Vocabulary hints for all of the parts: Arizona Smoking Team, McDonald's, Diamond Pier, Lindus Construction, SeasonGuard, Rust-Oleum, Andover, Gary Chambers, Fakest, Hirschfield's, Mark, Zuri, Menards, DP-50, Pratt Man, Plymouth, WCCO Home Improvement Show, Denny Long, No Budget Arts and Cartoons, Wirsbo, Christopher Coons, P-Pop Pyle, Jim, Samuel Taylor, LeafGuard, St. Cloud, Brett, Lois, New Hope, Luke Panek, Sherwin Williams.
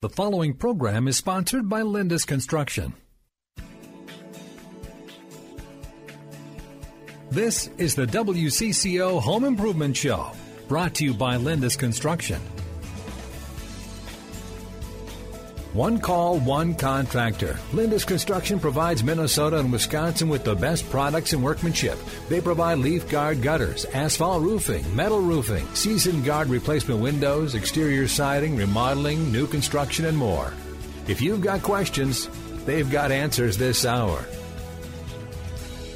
The following program is sponsored by Lindus Construction. This is the WCCO Home Improvement Show, brought to you by Lindus Construction. One call, one contractor. Lindus Construction provides Minnesota and Wisconsin with the best products and workmanship. They provide LeafGuard gutters, asphalt roofing, metal roofing, SeasonGuard replacement windows, exterior siding, remodeling, new construction, and more. If you've got questions, they've got answers this hour.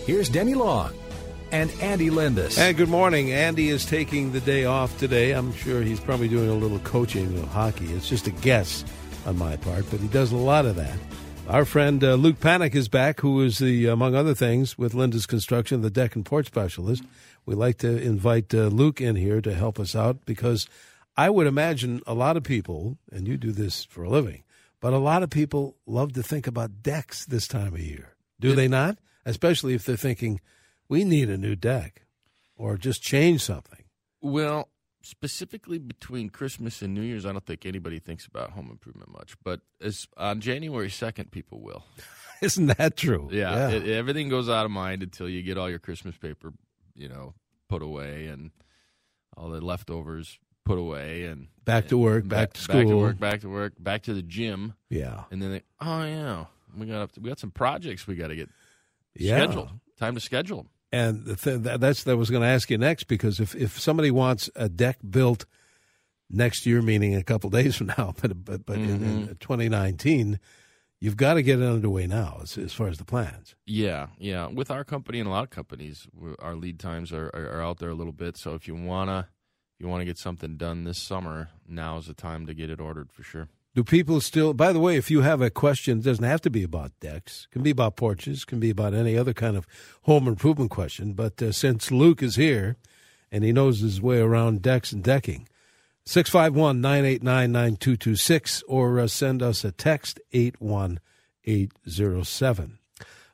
Here's Denny Long and Andy Lindus. And good morning. Andy is taking the day off today. I'm sure he's probably doing a little coaching of hockey. It's just a guess on my part, but he does a lot of that. Our friend Luke Panek is back, who is, among other things, with Lindus Construction, the deck and port specialist. We like to invite Luke in here to help us out because I would imagine a lot of people, and you do this for a living, but a lot of people love to think about decks this time of year. Do they not? Especially if they're thinking, we need a new deck or just change something. Well, specifically between Christmas and New Year's, I don't think anybody thinks about home improvement much. But as on January 2nd, people will. Isn't that true? Yeah. Everything goes out of mind until you get all your Christmas paper, put away and all the leftovers put away. And back to work, back to school. Back to work, back to the gym. Yeah. And then we got some projects we got to get scheduled. Time to schedule them. And that was going to ask you next, because if somebody wants a deck built next year, meaning a couple days from now, but mm-hmm. in 2019, you've got to get it underway now as far as the plans. Yeah. With our company and a lot of companies, our lead times are out there a little bit. So if you wanna get something done this summer, now is the time to get it ordered for sure. Do people still, by the way, if you have a question, it doesn't have to be about decks. It can be about porches. It can be about any other kind of home improvement question. But since Luke is here and he knows his way around decks and decking, 651-989-9226 or send us a text, 81807.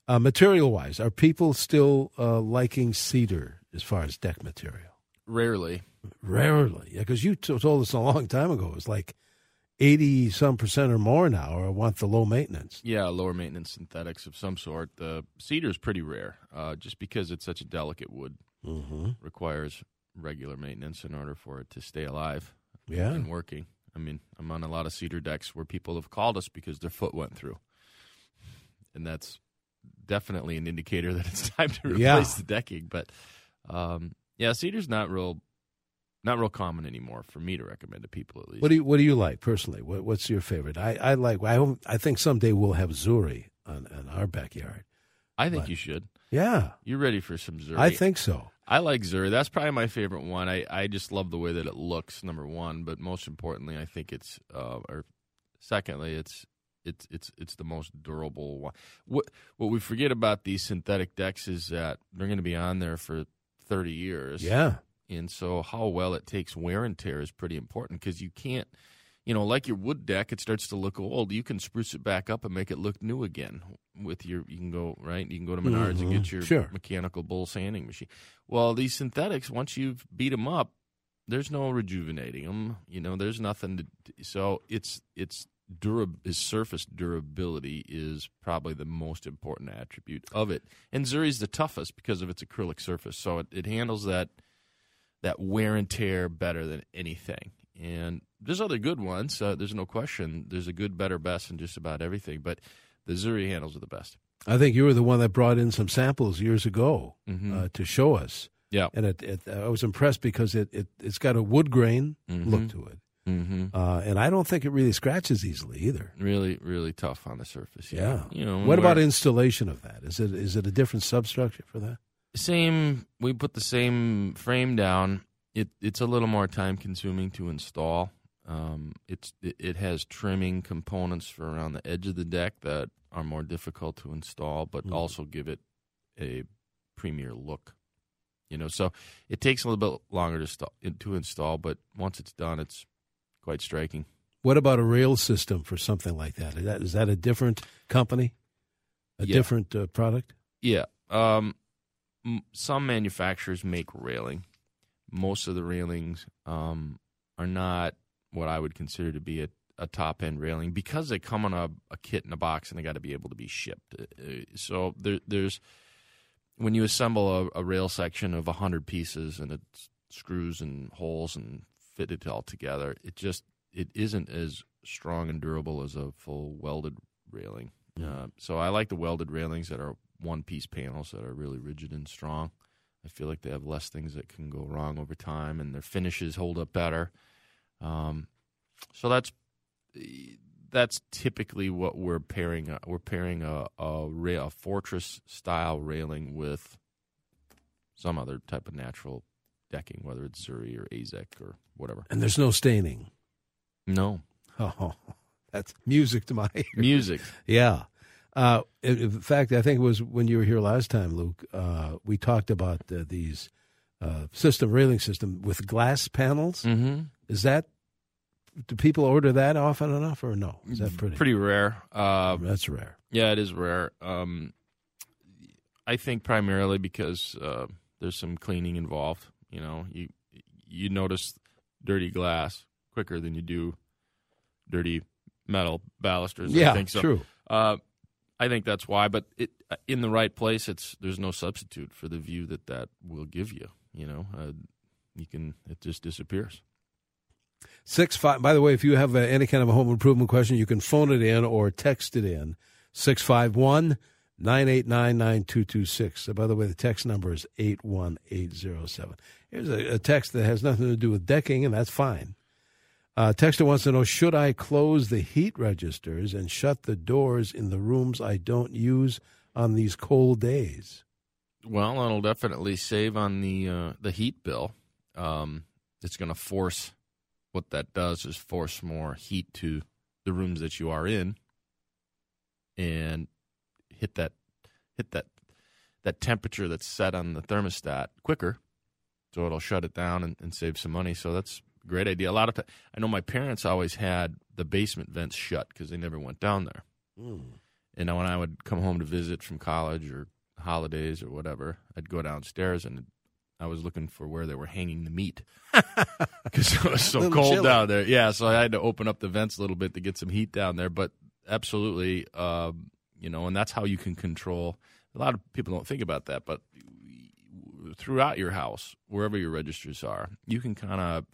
Material-wise, are people still liking cedar as far as deck material? Rarely. Yeah, because you told us a long time ago it was like 80-some% or more now, or want the low maintenance. Yeah, lower maintenance synthetics of some sort. The cedar is pretty rare, just because it's such a delicate wood. Mm-hmm. Requires regular maintenance in order for it to stay alive. Yeah. And working. I mean, I'm on a lot of cedar decks where people have called us because their foot went through, and that's definitely an indicator that it's time to replace the decking. But cedar's not real common anymore for me to recommend to people, at least. What do you like personally? What's your favorite? I think someday we'll have Zuri on our backyard. I think you should. Yeah. You're ready for some Zuri. I think so. I like Zuri. That's probably my favorite one. I just love the way that it looks, number one, but most importantly, I think it's secondly, it's the most durable one. What we forget about these synthetic decks is that they're going to be on there for 30 years. Yeah. And so how well it takes wear and tear is pretty important, because you can't, like your wood deck, it starts to look old. You can spruce it back up and make it look new again with you can go to Menards mm-hmm. and get your mechanical bull sanding machine. Well, these synthetics, once you've beat them up, there's no rejuvenating them. There's nothing to do. So surface durability is probably the most important attribute of it. And Zuri's the toughest because of its acrylic surface. So it handles that wear and tear better than anything. And there's other good ones. There's no question. There's a good, better, best in just about everything. But the Zuri handles are the best. I think you were the one that brought in some samples years ago mm-hmm. To show us. Yeah. And I was impressed because it's got a wood grain mm-hmm. look to it. Mm-hmm. And I don't think it really scratches easily either. Really, really tough on the surface. Yeah. What about installation of that? Is it a different substructure for that? We put the same frame down. It's a little more time consuming to install. It has trimming components for around the edge of the deck that are more difficult to install, but mm-hmm. also give it a premier look. So it takes a little bit longer to install, but once it's done, it's quite striking. What about a rail system for something like that? Is that a different company? Different product? Yeah. Some manufacturers make railing. Most of the railings are not what I would consider to be a, a top-end railing because they come on a kit in a box and they got to be able to be shipped. So there's when you assemble a rail section of 100 pieces and it's screws and holes and fit it all together, it isn't as strong and durable as a full welded railing. Mm-hmm. So I like the welded railings that are one-piece panels that are really rigid and strong. I feel like they have less things that can go wrong over time, and their finishes hold up better. So that's typically what we're pairing. We're pairing a fortress-style railing with some other type of natural decking, whether it's Zuri or Azek or whatever. And there's no staining? No. Oh, that's music to my ear. Music. Yeah. In fact, I think it was when you were here last time, Luke, we talked about these railing system with glass panels. Mm-hmm. Do people order that often enough or no? Is that pretty rare? That's rare. Yeah, it is rare. I think primarily because there's some cleaning involved. You know, you notice dirty glass quicker than you do dirty metal balusters. Yeah, I think so. True. I think that's why, but in the right place, there's no substitute for the view that will give you. You know, it just disappears. 6-5. By the way, if you have any kind of a home improvement question, you can phone it in or text it in. 651-989-9226. So by the way, the text number is 81807. Here's a text that has nothing to do with decking, and that's fine. Texter wants to know, should I close the heat registers and shut the doors in the rooms I don't use on these cold days? Well, it'll definitely save on the heat bill. It's going to force, what that does is force more heat to the rooms that you are in and hit that temperature that's set on the thermostat quicker. So it'll shut it down and save some money. So that's great idea. A lot of times, I know my parents always had the basement vents shut because they never went down there. Mm. And when I would come home to visit from college or holidays or whatever, I'd go downstairs and I was looking for where they were hanging the meat because it was so cold chilly down there. Yeah, so I had to open up the vents a little bit to get some heat down there. But absolutely, and that's how you can control. A lot of people don't think about that, but throughout your house, wherever your registers are, you can kind of.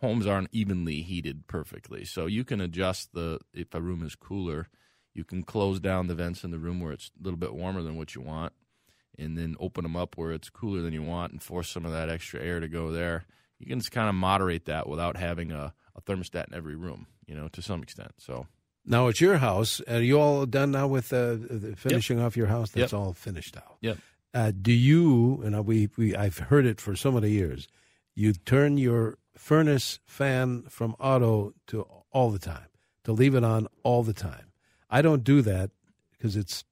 Homes aren't evenly heated perfectly, so you can adjust if a room is cooler, you can close down the vents in the room where it's a little bit warmer than what you want, and then open them up where it's cooler than you want and force some of that extra air to go there. You can just kind of moderate that without having a thermostat in every room, to some extent. So now at your house, are you all done now with finishing off your house? That's all finished out. Yep. Do you? And I've heard it for so many years. You turn your furnace fan from auto to all the time, to leave it on all the time. I don't do that because it's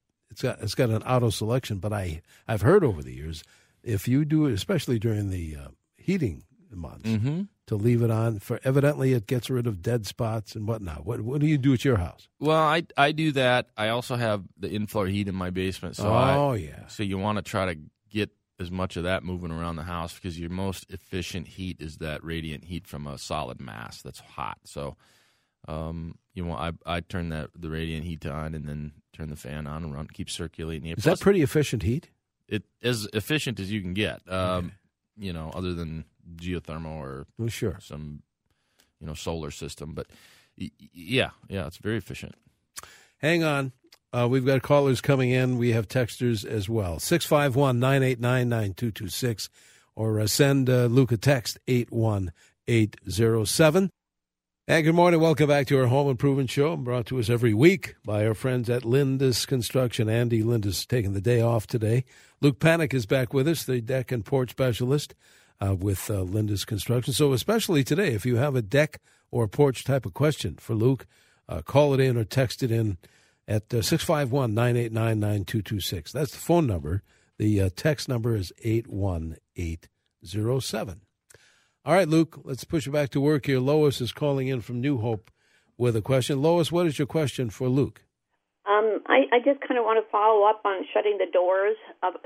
got an auto selection, but I've heard over the years, if you do it, especially during the heating months, mm-hmm. to leave it on, for evidently it gets rid of dead spots and whatnot. What do you do at your house? Well, I do that. I also have the in-floor heat in my basement. So So you want to try to get as much of that moving around the house because your most efficient heat is that radiant heat from a solid mass that's hot. So, I turn the radiant heat on and then turn the fan on and run, keep circulating. Is that pretty efficient heat? It as efficient as you can get. Okay. Other than geothermal or some, solar system. But yeah, it's very efficient. Hang on. We've got callers coming in. We have texters as well. 651-989-9226 or send Luke a text, 81807. And good morning. Welcome back to our Home Improvement Show, brought to us every week by our friends at Lindus Construction. Andy Lindus taking the day off today. Luke Panek is back with us, the deck and porch specialist with Lindus Construction. So especially today, if you have a deck or porch type of question for Luke, call it in or text it in at 651-989-9226. That's the phone number. The text number is 81807. All right, Luke, let's push it back to work here. Lois is calling in from New Hope with a question. Lois, what is your question for Luke? I just kind of want to follow up on shutting the doors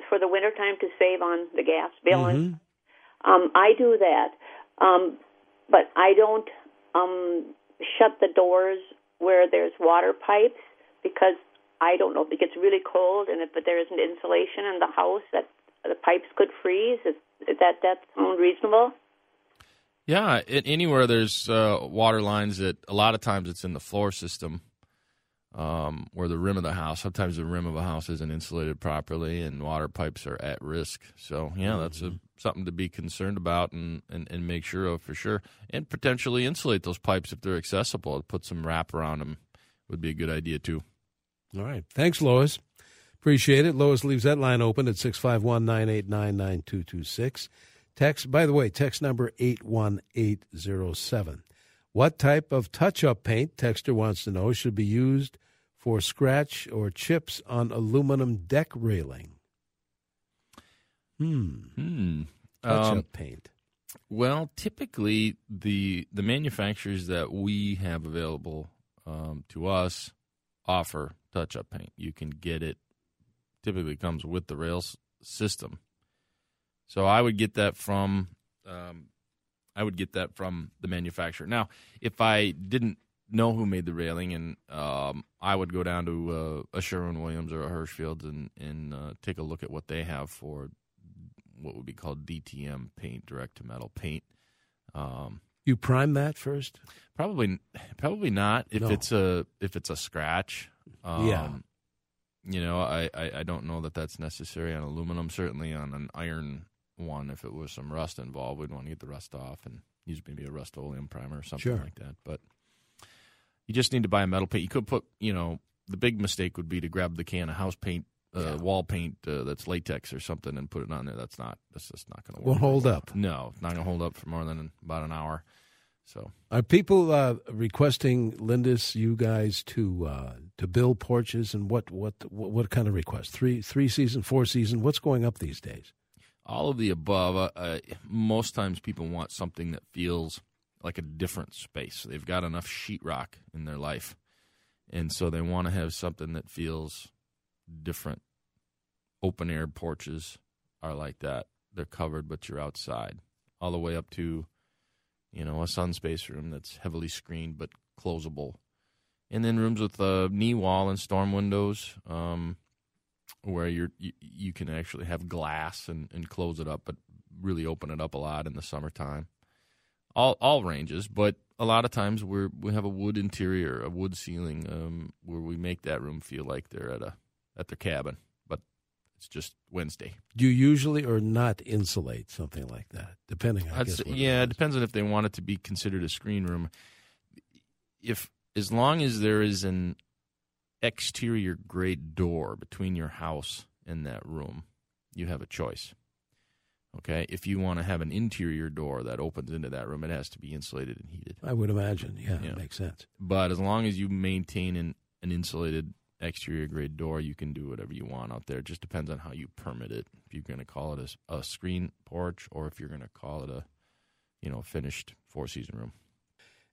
for the wintertime to save on the gas bill. Mm-hmm. I do that, but I don't shut the doors where there's water pipes, because I don't know if it gets really cold and if there isn't insulation in the house, that the pipes could freeze. Is that sound reasonable? Yeah, anywhere there's water lines, that a lot of times it's in the floor system or the rim of the house. Sometimes the rim of a house isn't insulated properly and water pipes are at risk. So, yeah, that's something to be concerned about and make sure of for sure. And potentially insulate those pipes if they're accessible. Put some wrap around them would be a good idea too. All right. Thanks, Lois. Appreciate it. Lois leaves that line open at 651-989-9226. Text, by the way, text number 81807. What type of touch-up paint, texter wants to know, should be used for scratch or chips on aluminum deck railing? Touch-up paint. Well, typically the manufacturers that we have available to us offer touch-up paint. You can get it. Typically comes with the rail system. So I would get that from the manufacturer. Now, if I didn't know who made the railing, and I would go down to a Sherwin Williams or a Hirschfield's and take a look at what they have for what would be called DTM paint, direct-to-metal paint. You prime that first? Probably not. If it's a scratch, yeah. You know, I don't know that that's necessary on aluminum. Certainly on an iron one, if it was some rust involved, we'd want to get the rust off and use maybe a Rust-Oleum primer or something like that. But you just need to buy a metal paint. You could put, you know, the big mistake would be to grab the can of house paint, wall paint that's latex or something and put it on there. That's just not going to work. Won't hold up. No, not going to hold up for more than about an hour. So are people requesting, Lindus, you guys to build porches, and what kind of requests? Three season, four season. What's going up these days? All of the above. Most times, people want something that feels like a different space. They've got enough sheetrock in their life, and so they want to have something that feels different. Open air porches are like that. They're covered, but you're outside. All the way up to, you know, a sun space room that's heavily screened but closable. And then rooms with a knee wall and storm windows where you can actually have glass and close it up, but really open it up a lot in the summertime. All ranges, but a lot of times we have a wood interior, a wood ceiling, where we make that room feel like they're at their cabin, but it's just Wednesday. Do you usually or not insulate something like that, depending on, I guess, what it depends on if they want it to be considered a screen room. As long as there is an exterior grade door between your house and that room, you have a choice. Okay? If you want to have an interior door that opens into that room, it has to be insulated and heated. I would imagine. Yeah. Makes sense. But as long as you maintain an insulated exterior grade door, you can do whatever you want out there. It just depends on how you permit it. If you're going to call it a screen porch, or if you're going to call it a finished four-season room.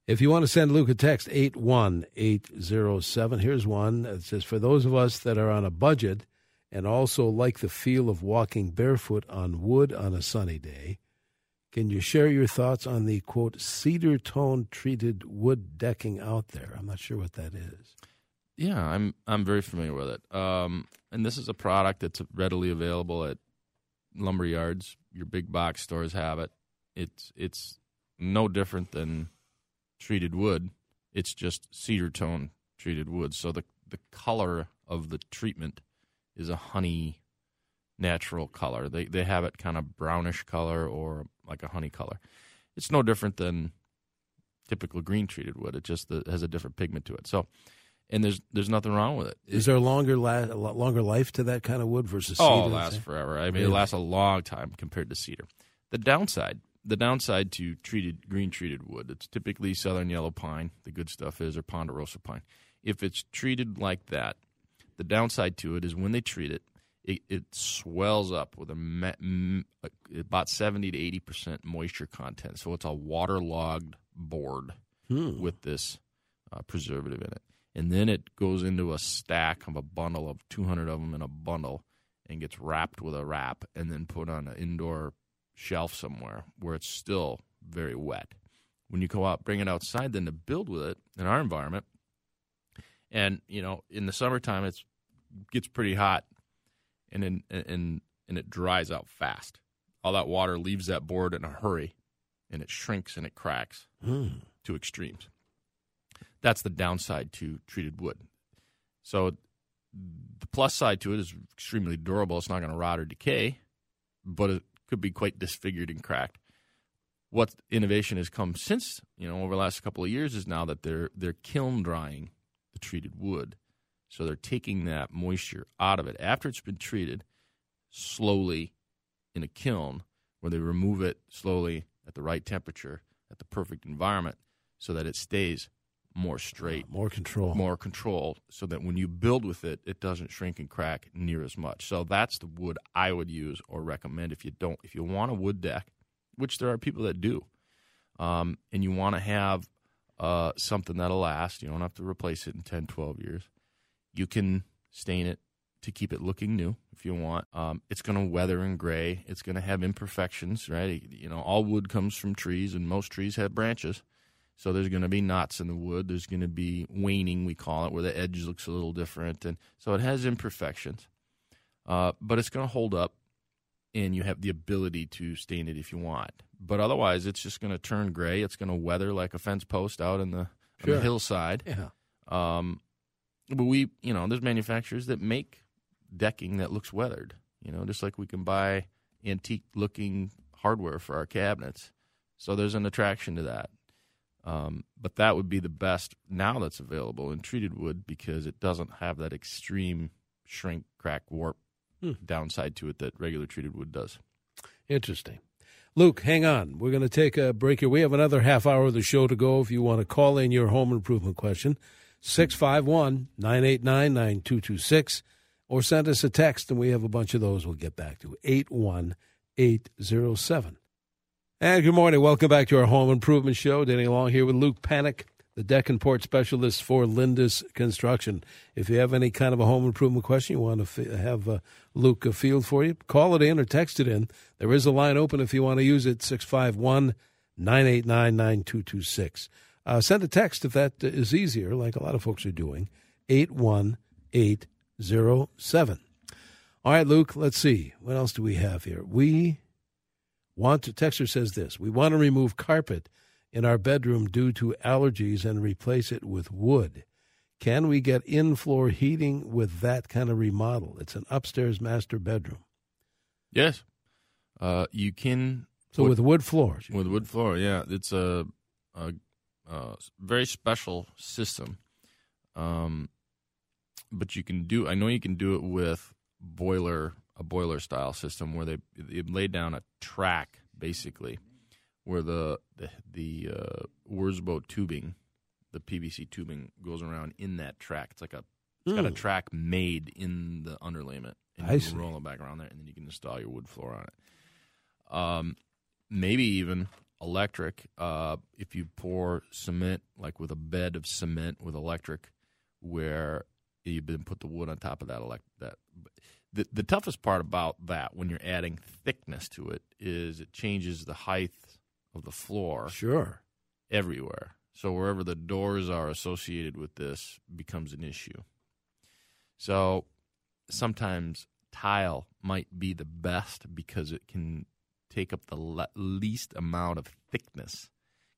If you want to send Luke a text, 81807. Here's one that says, for those of us that are on a budget and also like the feel of walking barefoot on wood on a sunny day, can you share your thoughts on the, quote, cedar tone treated wood decking out there? I'm not sure what that is. Yeah, I'm very familiar with it. And this is a product that's readily available at lumber yards. Your big box stores have it. It's no different than treated wood. It's just cedar tone treated wood. So the color of the treatment is a honey natural color. They have it kind of brownish color or like a honey color. It's no different than typical green treated wood. It just has a different pigment to it. So, and there's nothing wrong with it. Is there a longer life to that kind of wood versus cedar? Oh, it lasts forever. I mean, it lasts a long time compared to cedar. The downside to green treated wood, it's typically southern yellow pine, the good stuff is, or ponderosa pine. If it's treated like that, the downside to it is when they treat it, it swells up with about 70 to 80% moisture content. So it's a waterlogged board with this preservative in it. And then it goes into a stack of a bundle of 200 of them in a bundle and gets wrapped with a wrap and then put on an indoor shelf somewhere where it's still very wet. When you go out, bring it outside, then to build with it in our environment, And, you know, in the summertime, it gets pretty hot, and it dries out fast. All that water leaves that board in a hurry, and it shrinks and it cracks to extremes. That's the downside to treated wood. So the plus side to it is extremely durable. It's not going to rot or decay, but it could be quite disfigured and cracked. What innovation has come since, you know, over the last couple of years is now that they're kiln drying the treated wood. So they're taking that moisture out of it after it's been treated slowly in a kiln, where they remove it slowly at the right temperature, at the perfect environment, so that it stays more straight. More control, so that when you build with it, it doesn't shrink and crack near as much. So that's the wood I would use or recommend if you want a wood deck, which there are people that do, and you want to have something that'll last. You don't have to replace it in 10, 12 years. You can stain it to keep it looking new if you want. It's going to weather and gray. It's going to have imperfections, right? You know, all wood comes from trees, and most trees have branches. So there's going to be knots in the wood. There's going to be waning, we call it, where the edge looks a little different. And so it has imperfections. But it's going to hold up, and you have the ability to stain it if you want. But otherwise, it's just going to turn gray. It's going to weather like a fence post out in the, sure, on the hillside. Yeah. But we, you know, there's manufacturers that make decking that looks weathered, you know, just like we can buy antique-looking hardware for our cabinets. So there's an attraction to that. But that would be the best now that's available in treated wood, because it doesn't have that extreme shrink, crack, warp downside to it that regular treated wood does. Interesting. Luke, hang on. We're going to take a break here. We have another half hour of the show to go. If you want to call in your home improvement question, 651-989-9226, or send us a text, and we have a bunch of those we'll get back to, 81807. And good morning. Welcome back to our Home Improvement Show. Denny Long here with Luke Panek, the deck and port specialist for Lindus Construction. If you have any kind of a home improvement question you want to have Luke field for you, call it in or text it in. There is a line open if you want to use it, 651-989-9226. Send a text if that is easier, like a lot of folks are doing, 81807. All right, Luke, let's see. What else do we have here? We want to, texter says this, we want to remove carpet in our bedroom due to allergies and replace it with wood. Can we get in-floor heating with that kind of remodel? It's an upstairs master bedroom. Yes. You can. So with wood floors. With wood floor, yeah. It's a very special system, but you can do. I know you can do it with a boiler style system where they lay down a track basically, where the Wirsbo tubing, the PVC tubing goes around in that track. It's got a track made in the underlayment, and you can roll it back around there, and then you can install your wood floor on it. Maybe even electric, if you pour cement, like with a bed of cement with electric, where you then put the wood on top of that. The toughest part about that when you're adding thickness to it is it changes the height of the floor. Sure. Everywhere. So wherever the doors are associated with this becomes an issue. So sometimes tile might be the best because it can take up the least amount of thickness,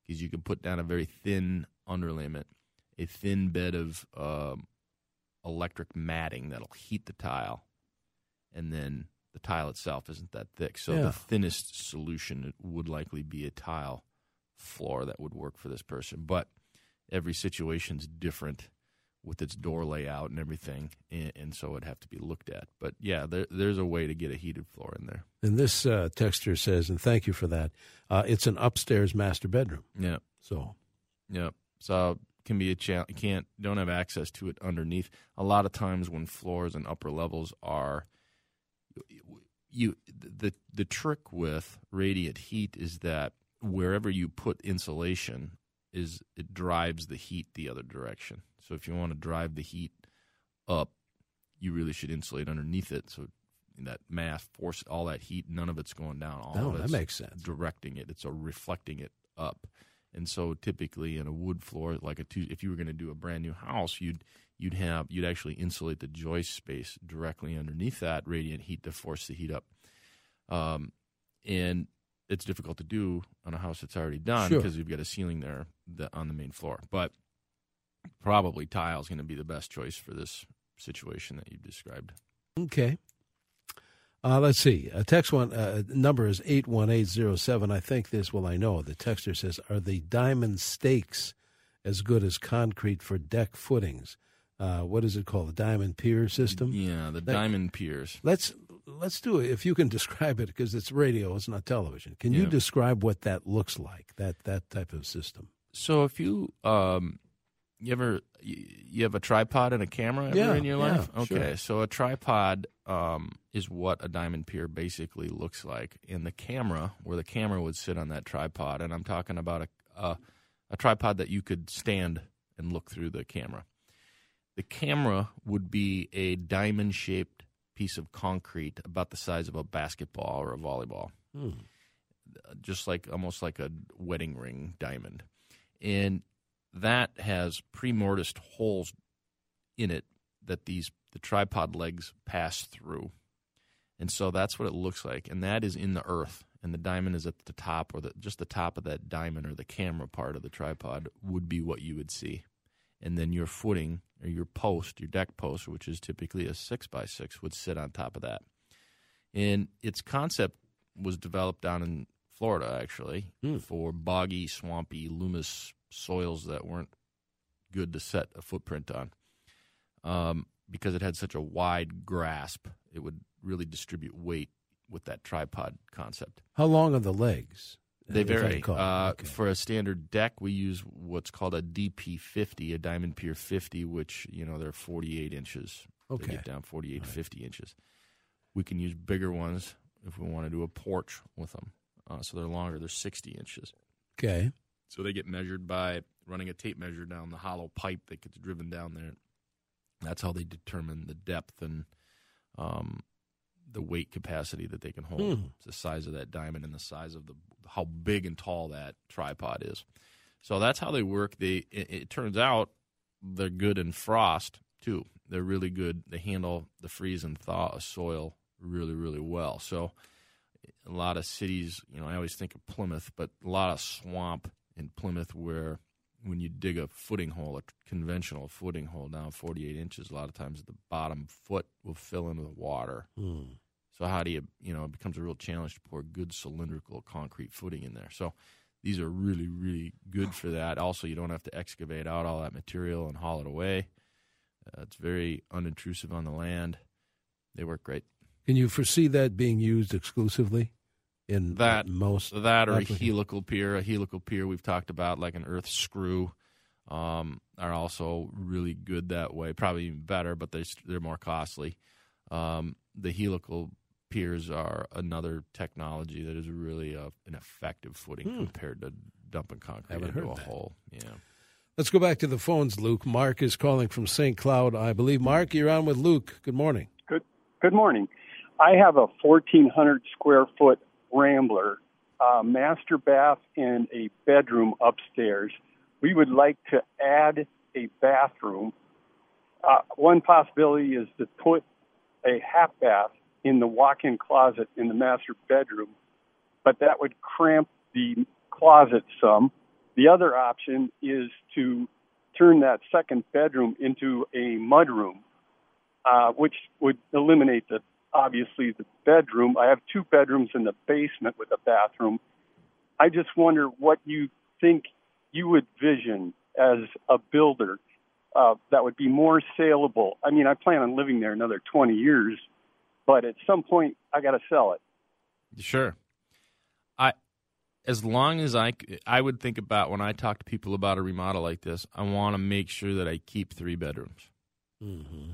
because you can put down a very thin underlayment, a thin bed of electric matting that'll heat the tile, and then the tile itself isn't that thick. So the thinnest solution would likely be a tile floor that would work for this person. But every situation's different with its door layout and everything, and so it'd have to be looked at. But, yeah, there's a way to get a heated floor in there. And this texter says, and thank you for that, it's an upstairs master bedroom. Yeah. So can be a challenge. Don't have access to it underneath. A lot of times when floors and upper levels are – the trick with radiant heat is that wherever you put insulation is it drives the heat the other direction. So if you want to drive the heat up, you really should insulate underneath it. So that mass force, all that heat, none of it's going down. That makes sense. Directing it, it's reflecting it up. And so typically in a wood floor, if you were going to do a brand new house, you'd you'd actually insulate the joist space directly underneath that radiant heat to force the heat up. And it's difficult to do on a house that's already done because you've got a ceiling there on the main floor. But probably tile is going to be the best choice for this situation that you've described. Okay. Let's see. A text one number is 81807. I think this, well, I know. The texter says, are the diamond stakes as good as concrete for deck footings? What is it called? The Diamond Pier system? Yeah, the Diamond Piers. Let's do it. If you can describe it, because it's radio, it's not television. Can you describe what that looks like, that type of system? So if you you have a tripod and a camera in your life? Yeah, okay, sure. So a tripod is what a Diamond Pier basically looks like. And the camera, where the camera would sit on that tripod, and I'm talking about a tripod that you could stand and look through the camera. The camera would be a diamond-shaped piece of concrete about the size of a basketball or a volleyball, just like almost like a wedding ring diamond. And that has pre-mortised holes in it that the tripod legs pass through. And so that's what it looks like, and that is in the earth. And the diamond is at the top, or just the top of that diamond or the camera part of the tripod would be what you would see. And then your footing or your post, your deck post, which is typically a 6x6, would sit on top of that. And its concept was developed down in Florida, actually, for boggy, swampy, loamy soils that weren't good to set a footprint on. Because it had such a wide grasp, it would really distribute weight with that tripod concept. How long are the legs? They vary. Okay. For a standard deck, we use what's called a DP-50, a Diamond Pier 50, which, they're 48 inches. Okay. They get down 48 to 50 inches. We can use bigger ones if we want to do a porch with them. So they're longer. They're 60 inches. Okay. So they get measured by running a tape measure down the hollow pipe that gets driven down there. That's how they determine the depth and the weight capacity that they can hold. It's the size of that diamond and the size of how big and tall that tripod is. So that's how they work. It turns out they're good in frost, too. They're really good. They handle the freeze and thaw of soil really, really well. So a lot of cities, I always think of Plymouth, but a lot of swamp in Plymouth where when you dig a footing hole, a conventional footing hole down 48 inches, a lot of times the bottom foot will fill in with water. So how do you it becomes a real challenge to pour good cylindrical concrete footing in there. So these are really, really good for that. Also, you don't have to excavate out all that material and haul it away. It's very unintrusive on the land. They work great. Can you foresee that being used exclusively? In that, most that or likely. A helical pier we've talked about, like an earth screw, are also really good that way. Probably even better, but they're more costly. The helical piers are another technology that is really an effective footing compared to dumping concrete into a hole. Yeah. Let's go back to the phones, Luke. Mark is calling from St. Cloud, I believe. Mark, you're on with Luke. Good morning. Good morning. I have a 1,400 square foot Rambler, master bath, and a bedroom upstairs. We would like to add a bathroom. One possibility is to put a half bath in the walk-in closet in the master bedroom, but that would cramp the closet some. The other option is to turn that second bedroom into a mudroom, which would eliminate the bedroom. I have two bedrooms in the basement with a bathroom. I just wonder what you think you would vision as a builder that would be more saleable. I mean, I plan on living there another 20 years, but at some point I got to sell it. Sure. As long as I would think about when I talk to people about a remodel like this, I want to make sure that I keep three bedrooms. Mm-hmm.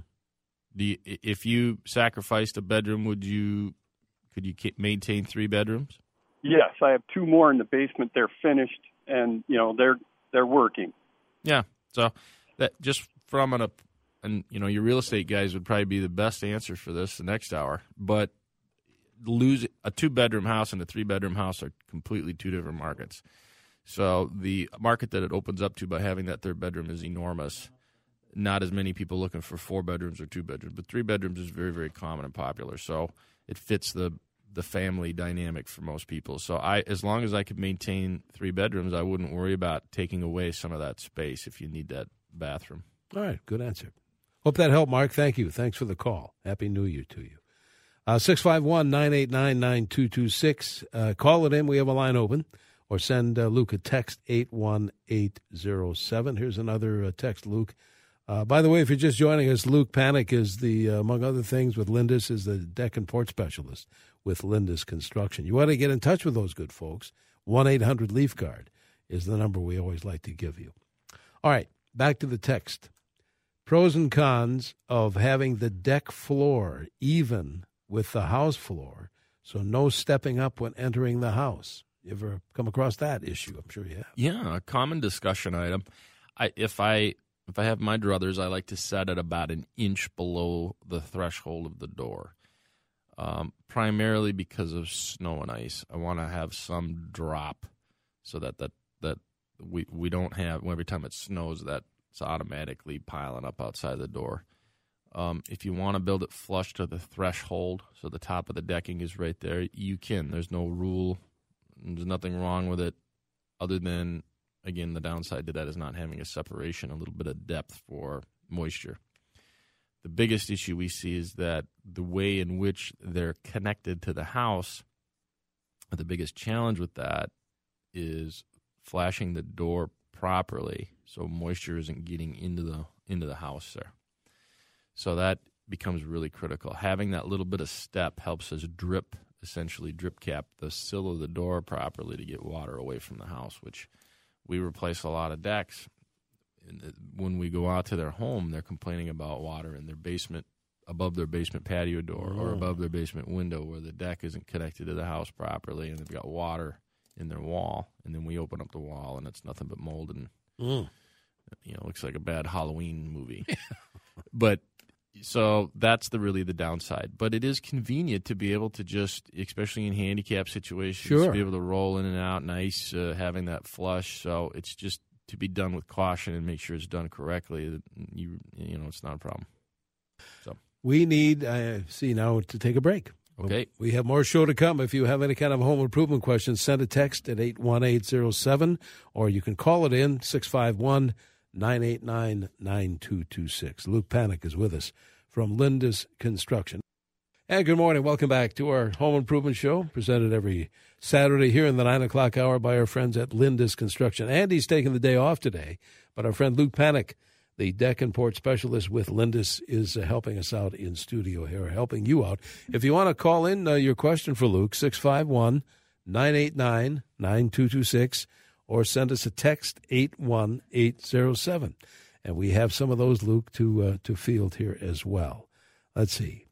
If you sacrificed a bedroom, could you maintain three bedrooms? Yes, I have two more in the basement. They're finished, and they're working. Yeah, so that just from your real estate guys would probably be the best answer for this the next hour. But lose a 2-bedroom house and a 3-bedroom house are completely two different markets. So the market that it opens up to by having that third bedroom is enormous. not as many people looking for 4 bedrooms or 2 bedrooms, but 3 bedrooms is very, very common and popular. So it fits the family dynamic for most people. So I, as long as I could maintain 3 bedrooms, I wouldn't worry about taking away some of that space if you need that bathroom. All right, good answer. Hope that helped, Mark. Thank you. Thanks for the call. Happy New Year to you. 651-989-9226. Call it in. We have a line open. Or send Luke a text, 81807. Here's another text, Luke. By the way, if you're just joining us, Luke Panek is the, among other things, with Lindus, is the deck and port specialist with Lindus Construction. You want to get in touch with those good folks. 1-800-LEAF-GUARD is the number we always like to give you. All right, back to the text. Pros and cons of having the deck floor even with the house floor, so no stepping up when entering the house. You ever come across that issue? I'm sure you have. Yeah, a common discussion item. If I have my druthers, I like to set it about an inch below the threshold of the door, primarily because of snow and ice. I want to have some drop so that we don't have, well, every time it snows, that's automatically piling up outside the door. If you want to build it flush to the threshold, so the top of the decking is right there, you can. There's no rule. There's nothing wrong with it other than, again, the downside to that is not having a separation, a little bit of depth for moisture. The biggest issue we see is that the way in which they're connected to the house, the biggest challenge with that is flashing the door properly so moisture isn't getting into the house there. So that becomes really critical. Having that little bit of step helps us essentially drip cap the sill of the door properly to get water away from the house, which we replace a lot of decks. When we go out to their home, they're complaining about water in their basement, above their basement patio door or above their basement window where the deck isn't connected to the house properly, and they've got water in their wall. And then we open up the wall, and it's nothing but mold and, looks like a bad Halloween movie. But... so that's really the downside. But it is convenient to be able to just, especially in handicap situations, to be able to roll in and out nice, having that flush. So it's just to be done with caution and make sure it's done correctly. You know, it's not a problem. So we need, now, to take a break. Okay. We have more show to come. If you have any kind of home improvement questions, send a text at 81807, or you can call it in, 651- 989-9226. Luke Panek is with us from Lindus Construction. And good morning. Welcome back to our Home Improvement Show, presented every Saturday here in the 9 o'clock hour by our friends at Lindus Construction. Andy's taking the day off today, but our friend Luke Panek, the deck and port specialist with Lindus, is helping us out in studio here, helping you out. If you want to call in your question for Luke, 651-989-9226. Or send us a text, 81807. And we have some of those, Luke, to field here as well. Let's see.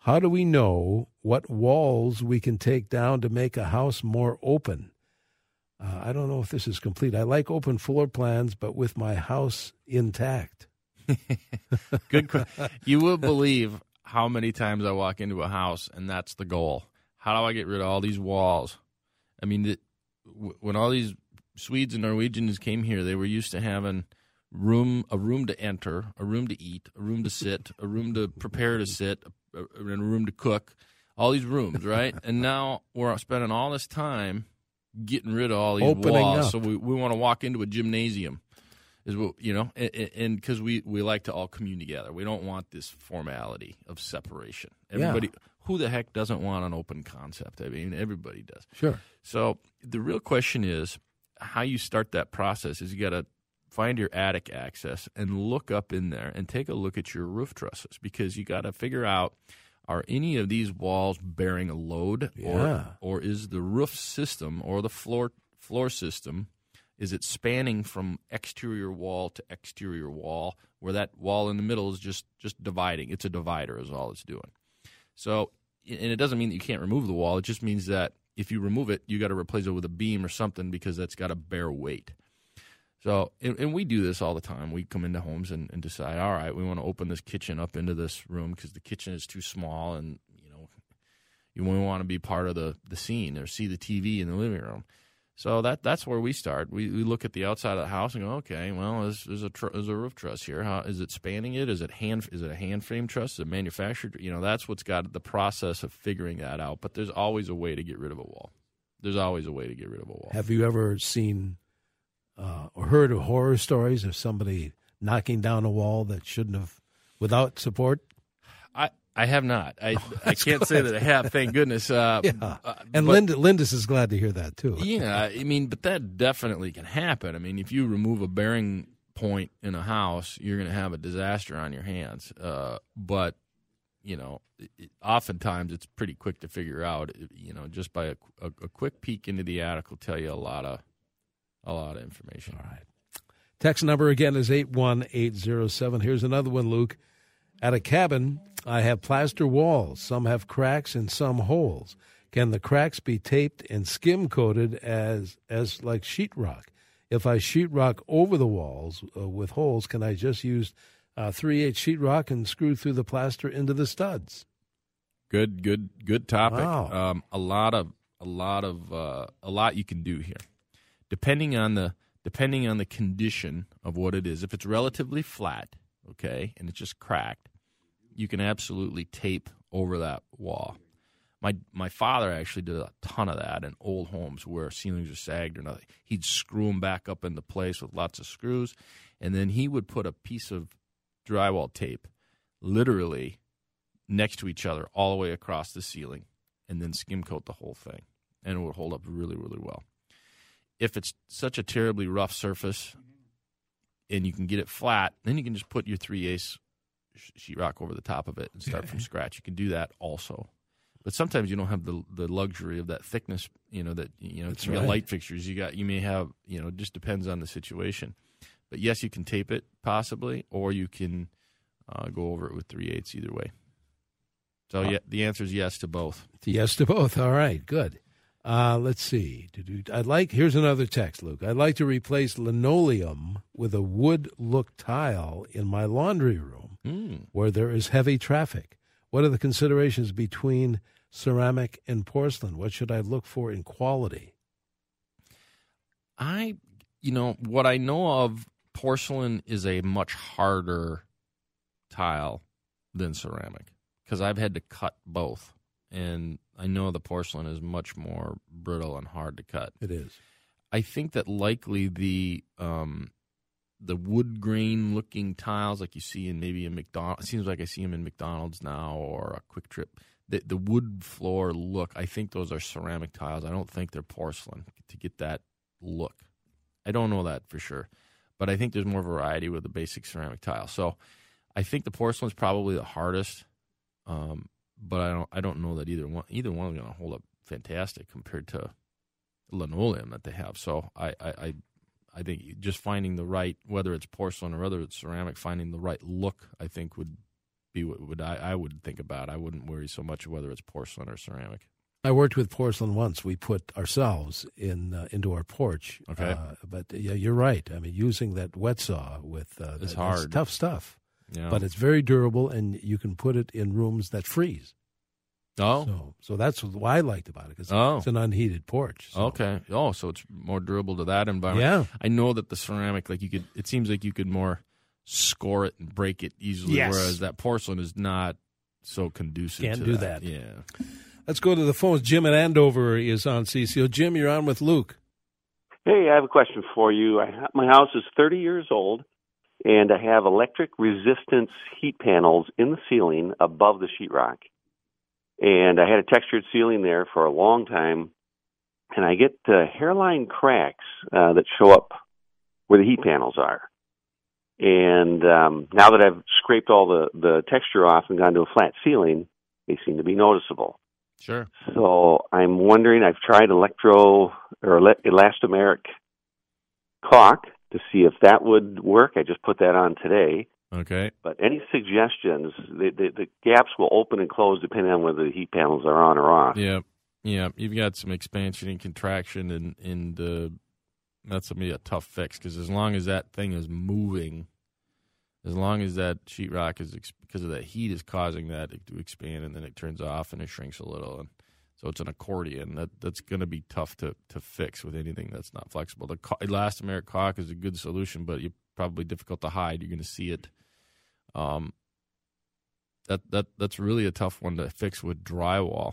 How do we know what walls we can take down to make a house more open? I don't know if this is complete. I like open floor plans, but with my house intact. Good question. You will believe how many times I walk into a house, and that's the goal. How do I get rid of all these walls? I mean, when all these Swedes and Norwegians came here, they were used to having a room to enter, a room to eat, a room to sit, a room to prepare to sit, a room to cook, all these rooms, right? And now we're spending all this time getting rid of all these walls. Up. So we want to walk into a gymnasium, is what, and because we like to all commune together. We don't want this formality of separation. Everybody, who the heck doesn't want an open concept? I mean, everybody does. Sure. So the real question is how you start that process is you got to find your attic access and look up in there and take a look at your roof trusses, because you got to figure out, are any of these walls bearing a load or is the roof system or the floor system, is it spanning from exterior wall to exterior wall where that wall in the middle is just dividing? It's a divider is all it's doing. So, and it doesn't mean that you can't remove the wall. It just means that if you remove it, you got to replace it with a beam or something because that's got to bear weight. So, and we do this all the time. We come into homes and decide, all right, we want to open this kitchen up into this room because the kitchen is too small and, you know, you want to be part of the scene or see the TV in the living room. So that's where we start. We look at the outside of the house and go, okay, well, there's a roof truss here. How is it spanning it? Is it a hand frame truss? Is it manufactured? You know, that's what's got the process of figuring that out. But there's always a way to get rid of a wall. There's always a way to get rid of a wall. Have you ever seen or heard of horror stories of somebody knocking down a wall that shouldn't have, without support? I have not. I can't say that I have, thank goodness. Yeah. And Lindus is glad to hear that, too. Yeah, I mean, but that definitely can happen. I mean, if you remove a bearing point in a house, you're going to have a disaster on your hands. But, you know, oftentimes it's pretty quick to figure out. You know, just by a quick peek into the attic will tell you a lot of information. All right. Text number again is 81807. Here's another one, Luke. At a cabin, I have plaster walls. Some have cracks and some holes. Can the cracks be taped and skim-coated as like sheetrock? If I sheetrock over the walls with holes, can I just use 3/8 sheetrock and screw through the plaster into the studs? Good topic. Wow. A lot you can do here, depending on the condition of what it is. If it's relatively flat, okay, and it's just cracked, you can absolutely tape over that wall. My father actually did a ton of that in old homes where ceilings are sagged or nothing. He'd screw them back up into place with lots of screws, and then he would put a piece of drywall tape literally next to each other all the way across the ceiling and then skim coat the whole thing, and it would hold up really, really well. If it's such a terribly rough surface and you can get it flat, then you can just put your 3/8 sheetrock over the top of it and start from scratch. You can do that also, but sometimes you don't have the luxury of that thickness. You know that That's you got right. Light fixtures. You may have. It just depends on the situation. But yes, you can tape it possibly, or you can go over it with 3/8. Either way. So yeah, the answer is yes to both. Yes to both. All right, good. Let's see. Here's another text, Luke. I'd like to replace linoleum with a wood look tile in my laundry room where there is heavy traffic. What are the considerations between ceramic and porcelain? What should I look for in quality? What I know of, porcelain is a much harder tile than ceramic because I've had to cut both. And I know the porcelain is much more brittle and hard to cut. It is. I think that likely the wood grain looking tiles, like you see in maybe a McDonald's, it seems like I see them in McDonald's now or a Quick Trip. The wood floor look, I think those are ceramic tiles. I don't think they're porcelain to get that look. I don't know that for sure, but I think there's more variety with the basic ceramic tile. So I think the porcelain is probably the hardest. But I don't know that either one is going to hold up fantastic compared to linoleum that they have. So I think just finding the right, whether it's porcelain or whether it's ceramic, finding the right look, I think would be what I would think about. I wouldn't worry so much whether it's porcelain or ceramic. I worked with porcelain once. We put ourselves into our porch. Okay, but yeah, you're right. I mean, using that wet saw with it's hard. It's tough stuff. Yeah. But it's very durable, and you can put it in rooms that freeze. Oh. So that's what I liked about it, because it's an unheated porch. So. Okay. Oh, so it's more durable to that environment. Yeah. I know that the ceramic, it seems like you could more score it and break it easily, yes. Whereas that porcelain is not so conducive to that. Can't do that. Yeah. Let's go to the phones. Jim in Andover is on CCO. Jim, you're on with Luke. Hey, I have a question for you. My house is 30 years old. And I have electric resistance heat panels in the ceiling above the sheetrock. And I had a textured ceiling there for a long time. And I get hairline cracks that show up where the heat panels are. And now that I've scraped all the texture off and gone to a flat ceiling, they seem to be noticeable. Sure. So I'm wondering, I've tried elastomeric caulk to see if that would work. I just put that on today. Okay. But any suggestions? The gaps will open and close depending on whether the heat panels are on or off. Yeah. You've got some expansion and contraction, and that's going to be a tough fix because as long as that thing is moving, as long as that sheetrock is because of that heat is causing that to expand, and then it turns off and it shrinks a little, and So it's an accordion. That's going to be tough to fix with anything that's not flexible. The elastomeric caulk is a good solution, but you're probably difficult to hide. You're going to see it. That's really a tough one to fix with drywall,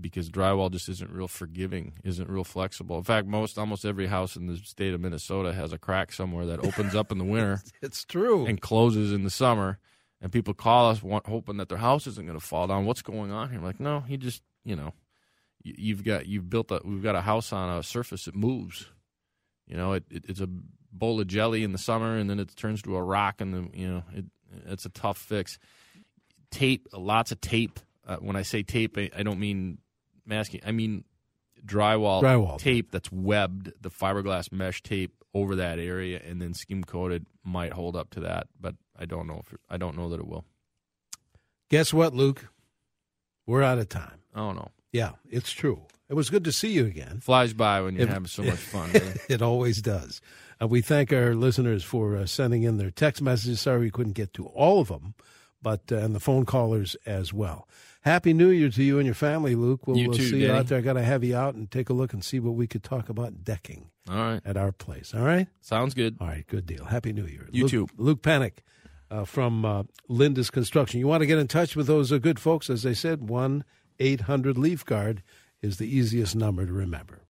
because drywall just isn't real forgiving, isn't real flexible. In fact, almost every house in the state of Minnesota has a crack somewhere that opens up in the winter. It's true. And closes in the summer. And people call us hoping that their house isn't going to fall down. What's going on here? I'm like, no, he just... You know, we've got a house on a surface that moves. You know, it's a bowl of jelly in the summer, and then it turns to a rock, and it's a tough fix. Tape, lots of tape. When I say tape, I don't mean masking. I mean drywall tape that's webbed, the fiberglass mesh tape over that area, and then skim coated might hold up to that, but I don't know that it will. Guess what, Luke? We're out of time. Oh, no. Yeah, it's true. It was good to see you again. Flies by when you're having so much fun. Really. It always does. We thank our listeners for sending in their text messages. Sorry we couldn't get to all of them, but and the phone callers as well. Happy New Year to you and your family, Luke. We'll too, see Danny. You out there. I got to have you out and take a look and see what we could talk about decking at our place. All right? Sounds good. All right, good deal. Happy New Year. You too. Luke Panek. From Lindus Construction. You want to get in touch with those good folks, as they said, 1-800-LEAF-GUARD is the easiest number to remember.